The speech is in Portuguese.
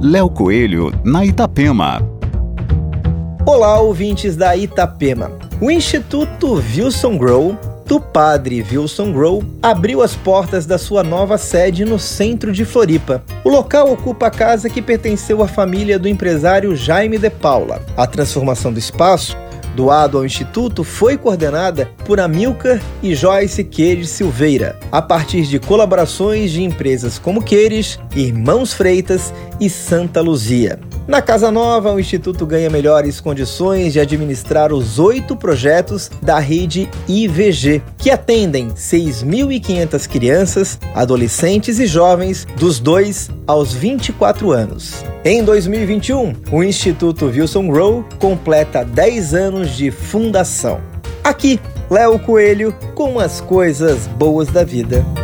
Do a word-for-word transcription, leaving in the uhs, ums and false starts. Léo Coelho, na Itapema. Olá, ouvintes da Itapema. O Instituto Vilson Groh, do padre Vilson Groh, abriu as portas da sua nova sede no centro de Floripa. O local ocupa a casa que pertenceu à família do empresário Jaime de Paula. A transformação do espaço, doado ao Instituto, foi coordenada por Amilcar e Joyce Queiroz Silveira, a partir de colaborações de empresas como Queiroz, Irmãos Freitas e Santa Luzia. Na Casa Nova, o Instituto ganha melhores condições de administrar os oito projetos da rede I V G, que atendem seis mil e quinhentas crianças, adolescentes e jovens dos dois aos vinte e quatro anos. Em dois mil e vinte e um, o Instituto Vilson Groh completa dez anos de fundação. Aqui, Léo Coelho com as coisas boas da vida.